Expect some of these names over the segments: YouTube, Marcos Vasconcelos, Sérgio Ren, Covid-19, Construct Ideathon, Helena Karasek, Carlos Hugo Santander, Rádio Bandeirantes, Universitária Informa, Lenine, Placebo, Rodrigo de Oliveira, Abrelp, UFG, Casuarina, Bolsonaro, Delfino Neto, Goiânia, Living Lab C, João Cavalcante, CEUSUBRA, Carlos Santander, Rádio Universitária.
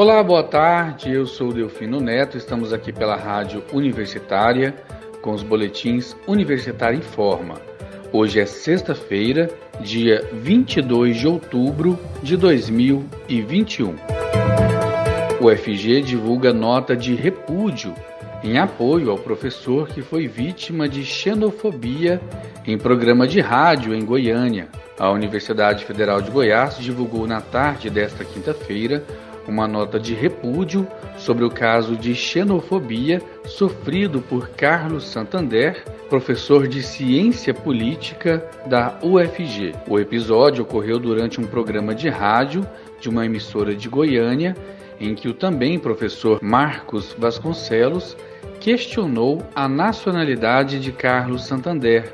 Olá, boa tarde, eu sou o Delfino Neto, estamos aqui pela Rádio Universitária com os boletins Universitária Informa. Hoje é sexta-feira, dia 22 de outubro de 2021. O UFG divulga nota de repúdio em apoio ao professor que foi vítima de xenofobia em programa de rádio em Goiânia. A Universidade Federal de Goiás divulgou na tarde desta quinta-feira uma nota de repúdio sobre o caso de xenofobia sofrido por Carlos Santander, professor de Ciência Política da UFG. O episódio ocorreu durante um programa de rádio de uma emissora de Goiânia, em que o também professor Marcos Vasconcelos questionou a nacionalidade de Carlos Santander,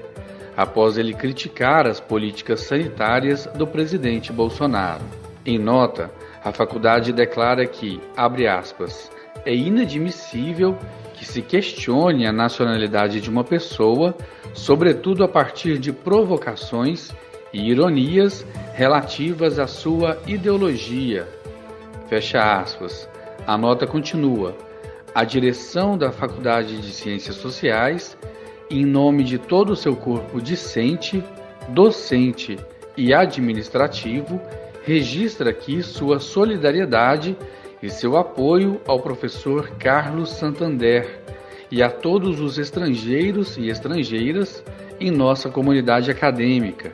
após ele criticar as políticas sanitárias do presidente Bolsonaro. Em nota, a faculdade declara que, abre aspas, é inadmissível que se questione a nacionalidade de uma pessoa, sobretudo a partir de provocações e ironias relativas à sua ideologia. Fecha aspas. A nota continua. A direção da Faculdade de Ciências Sociais, em nome de todo o seu corpo discente, docente e administrativo, registra aqui sua solidariedade e seu apoio ao professor Carlos Santander e a todos os estrangeiros e estrangeiras em nossa comunidade acadêmica,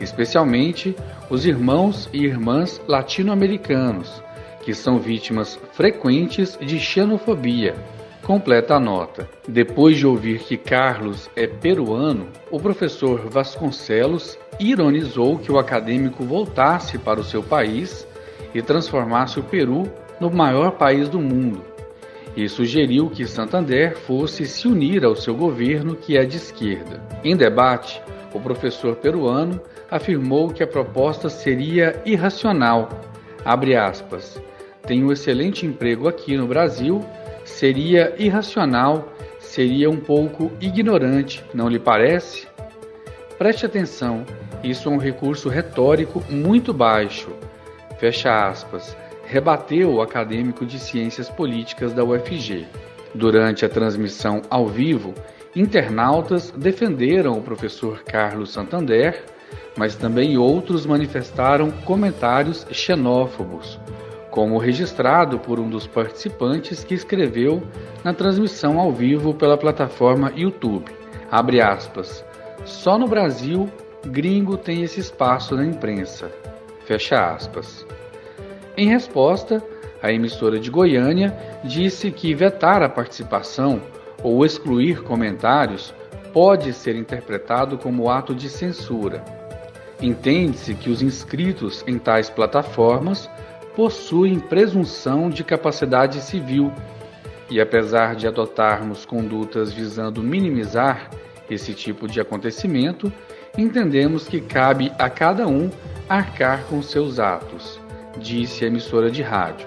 especialmente os irmãos e irmãs latino-americanos, que são vítimas frequentes de xenofobia. Completa a nota. Depois de ouvir que Carlos é peruano, o professor Vasconcelos ironizou que o acadêmico voltasse para o seu país e transformasse o Peru no maior país do mundo, e sugeriu que Santander fosse se unir ao seu governo, que é de esquerda. Em debate, o professor peruano afirmou que a proposta seria irracional. Abre aspas, tem um excelente emprego aqui no Brasil, seria irracional, seria um pouco ignorante, não lhe parece? Preste atenção, isso é um recurso retórico muito baixo. Fecha aspas, rebateu o acadêmico de Ciências Políticas da UFG. Durante a transmissão ao vivo, internautas defenderam o professor Carlos Santander, mas também outros manifestaram comentários xenófobos, como registrado por um dos participantes que escreveu na transmissão ao vivo pela plataforma YouTube. Abre aspas, só no Brasil, gringo tem esse espaço na imprensa. Fecha aspas. Em resposta, a emissora de Goiânia disse que vetar a participação ou excluir comentários pode ser interpretado como ato de censura. Entende-se que os inscritos em tais plataformas possuem presunção de capacidade civil e, apesar de adotarmos condutas visando minimizar esse tipo de acontecimento, entendemos que cabe a cada um arcar com seus atos, disse a emissora de rádio.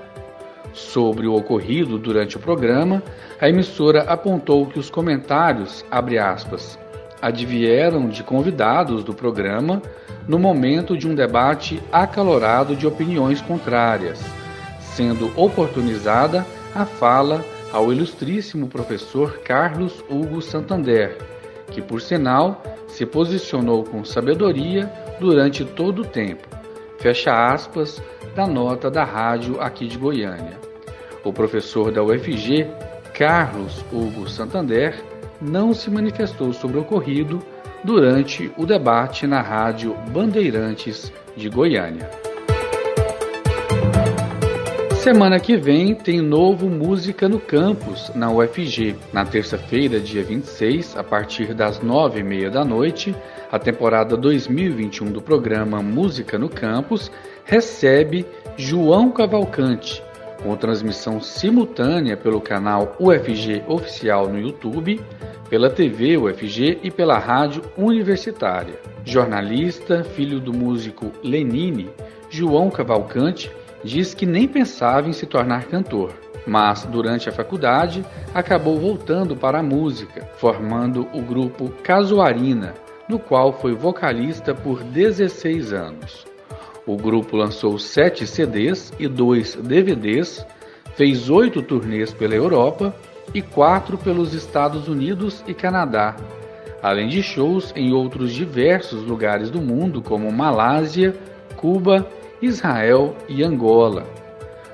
Sobre o ocorrido durante o programa, a emissora apontou que os comentários, abre aspas, advieram de convidados do programa no momento de um debate acalorado de opiniões contrárias, sendo oportunizada a fala ao ilustríssimo professor Carlos Hugo Santander, que, por sinal, se posicionou com sabedoria durante todo o tempo. Fecha aspas da nota da rádio aqui de Goiânia. O professor da UFG, Carlos Hugo Santander, não se manifestou sobre o ocorrido durante o debate na Rádio Bandeirantes de Goiânia. Semana que vem tem novo Música no Campus, na UFG. Na terça-feira, dia 26, a partir das 21h30 da noite, a temporada 2021 do programa Música no Campus recebe João Cavalcante, com transmissão simultânea pelo canal UFG Oficial no YouTube, pela TV UFG e pela Rádio Universitária. Jornalista, filho do músico Lenine, João Cavalcante diz que nem pensava em se tornar cantor, mas durante a faculdade acabou voltando para a música, formando o grupo Casuarina, no qual foi vocalista por 16 anos. O grupo lançou 7 CDs e 2 DVDs, fez 8 turnês pela Europa e 4 pelos Estados Unidos e Canadá, além de shows em outros diversos lugares do mundo, como Malásia, Cuba, Israel e Angola.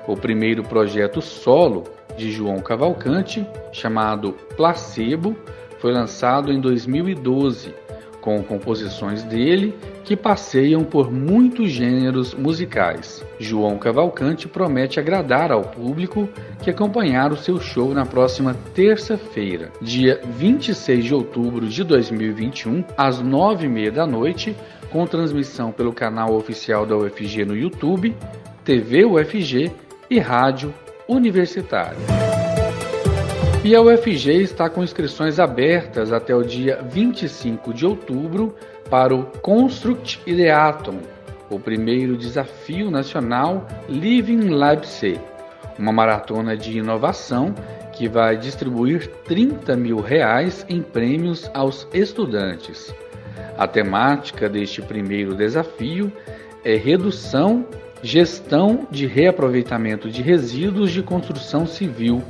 O primeiro projeto solo de João Cavalcante, chamado Placebo, foi lançado em 2012, com composições dele que passeiam por muitos gêneros musicais. João Cavalcante promete agradar ao público que acompanhar o seu show na próxima terça-feira, dia 26 de outubro de 2021, às 21h30, com transmissão pelo canal oficial da UFG no YouTube, TV UFG e Rádio Universitária. E a UFG está com inscrições abertas até o dia 25 de outubro para o Construct Ideathon, o primeiro desafio nacional Living Lab C, uma maratona de inovação que vai distribuir R$30 mil em prêmios aos estudantes. A temática deste primeiro desafio é redução, gestão de reaproveitamento de resíduos de construção civil.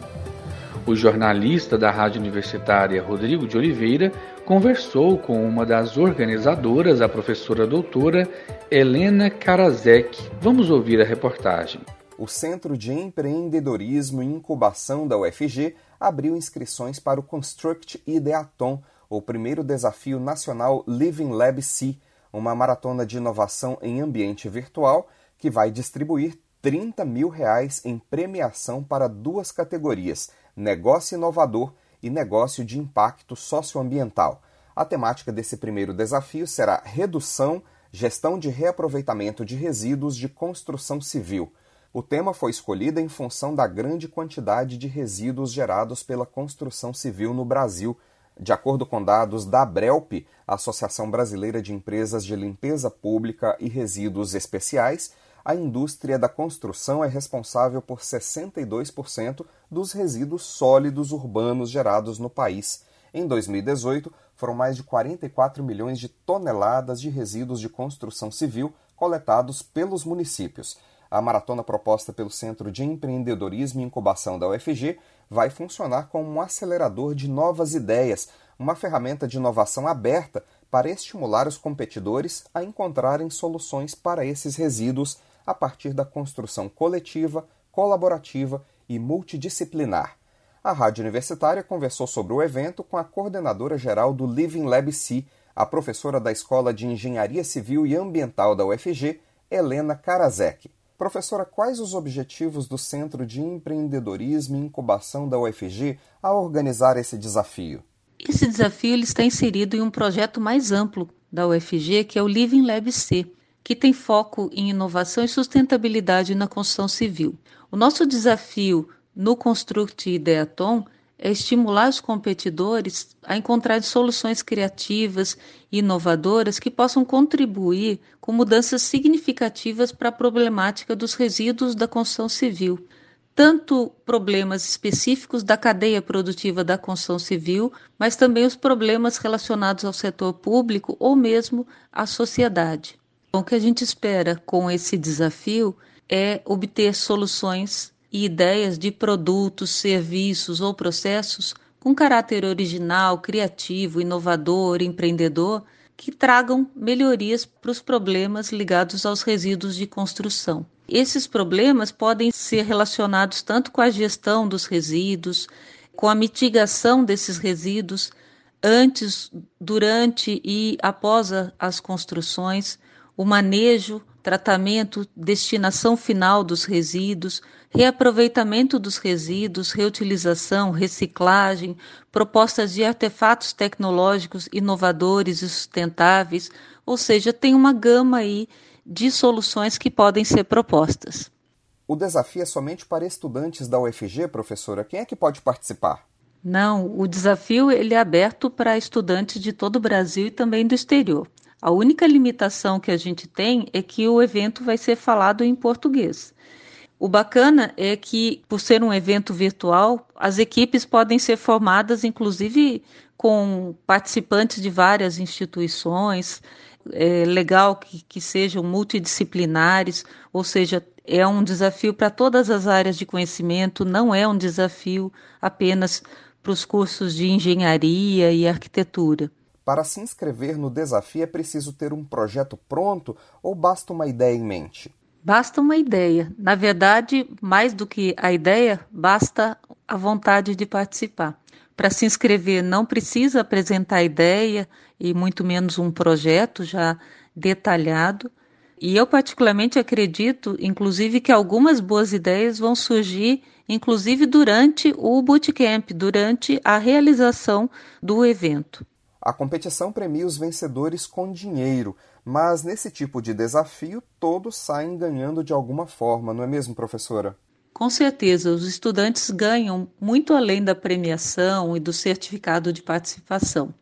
O jornalista da Rádio Universitária, Rodrigo de Oliveira, conversou com uma das organizadoras, a professora doutora Helena Karasek. Vamos ouvir a reportagem. O Centro de Empreendedorismo e Incubação da UFG abriu inscrições para o Construct Ideathon, o primeiro desafio nacional Living Lab C, uma maratona de inovação em ambiente virtual que vai distribuir R$30 mil em premiação para 2 categorias, negócio inovador e negócio de impacto socioambiental. A temática desse primeiro desafio será redução, gestão de reaproveitamento de resíduos de construção civil. O tema foi escolhido em função da grande quantidade de resíduos gerados pela construção civil no Brasil. De acordo com dados da Abrelp, a Associação Brasileira de Empresas de Limpeza Pública e Resíduos Especiais, a indústria da construção é responsável por 62% dos resíduos sólidos urbanos gerados no país. Em 2018, foram mais de 44 milhões de toneladas de resíduos de construção civil coletados pelos municípios. A maratona proposta pelo Centro de Empreendedorismo e Incubação da UFG vai funcionar como um acelerador de novas ideias, uma ferramenta de inovação aberta para estimular os competidores a encontrarem soluções para esses resíduos a partir da construção coletiva, colaborativa e multidisciplinar. A Rádio Universitária conversou sobre o evento com a coordenadora-geral do Living Lab C, a professora da Escola de Engenharia Civil e Ambiental da UFG, Helena Karasek. Professora, quais os objetivos do Centro de Empreendedorismo e Incubação da UFG ao organizar esse desafio? Esse desafio ele está inserido em um projeto mais amplo da UFG, que é o Living Lab C, que tem foco em inovação e sustentabilidade na construção civil. O nosso desafio no Construct Ideathon é estimular os competidores a encontrar soluções criativas e inovadoras que possam contribuir com mudanças significativas para a problemática dos resíduos da construção civil, tanto problemas específicos da cadeia produtiva da construção civil, mas também os problemas relacionados ao setor público ou mesmo à sociedade. Então, o que a gente espera com esse desafio é obter soluções e ideias de produtos, serviços ou processos com caráter original, criativo, inovador, empreendedor, que tragam melhorias para os problemas ligados aos resíduos de construção. Esses problemas podem ser relacionados tanto com a gestão dos resíduos, com a mitigação desses resíduos antes, durante e após as construções, o manejo, tratamento, destinação final dos resíduos, reaproveitamento dos resíduos, reutilização, reciclagem, propostas de artefatos tecnológicos inovadores e sustentáveis, ou seja, tem uma gama aí de soluções que podem ser propostas. O desafio é somente para estudantes da UFG, professora? Quem é que pode participar? Não, o desafio ele é aberto para estudantes de todo o Brasil e também do exterior. A única limitação que a gente tem é que o evento vai ser falado em português. O bacana é que, por ser um evento virtual, as equipes podem ser formadas, inclusive com participantes de várias instituições, é legal que sejam multidisciplinares, ou seja, é um desafio para todas as áreas de conhecimento, não é um desafio apenas para os cursos de engenharia e arquitetura. Para se inscrever no desafio é preciso ter um projeto pronto ou basta uma ideia em mente? Basta uma ideia. Na verdade, mais do que a ideia, basta a vontade de participar. Para se inscrever, não precisa apresentar ideia e muito menos um projeto já detalhado. E eu particularmente acredito, inclusive, que algumas boas ideias vão surgir, inclusive durante o bootcamp, durante a realização do evento. A competição premia os vencedores com dinheiro, mas nesse tipo de desafio todos saem ganhando de alguma forma, não é mesmo, professora? Com certeza, os estudantes ganham muito além da premiação e do certificado de participação.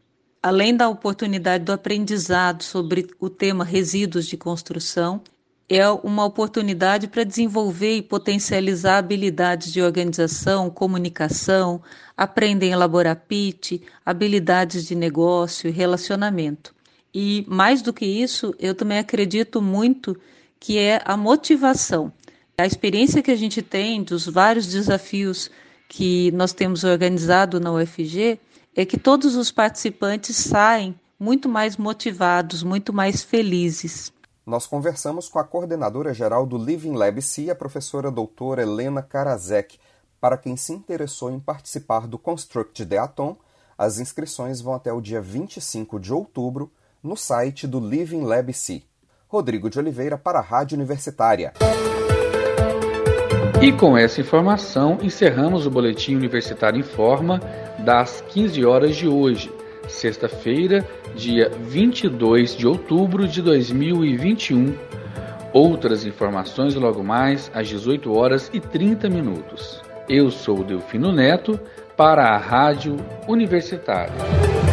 Além da oportunidade do aprendizado sobre o tema resíduos de construção, é uma oportunidade para desenvolver e potencializar habilidades de organização, comunicação, aprender a elaborar pitch, habilidades de negócio e relacionamento. E, mais do que isso, eu também acredito muito que é a motivação. A experiência que a gente tem dos vários desafios que nós temos organizado na UFG é que todos os participantes saem muito mais motivados, muito mais felizes. Nós conversamos com a coordenadora-geral do Living Lab C, a professora doutora Helena Karasek. Para quem se interessou em participar do Construct Ideathon, as inscrições vão até o dia 25 de outubro no site do Living Lab C. Rodrigo de Oliveira para a Rádio Universitária. E com essa informação encerramos o Boletim Universitário Informa das 15 horas de hoje, sexta-feira, dia 22 de outubro de 2021. Outras informações logo mais às 18 horas e 30 minutos. Eu sou o Delfino Neto para a Rádio Universitária.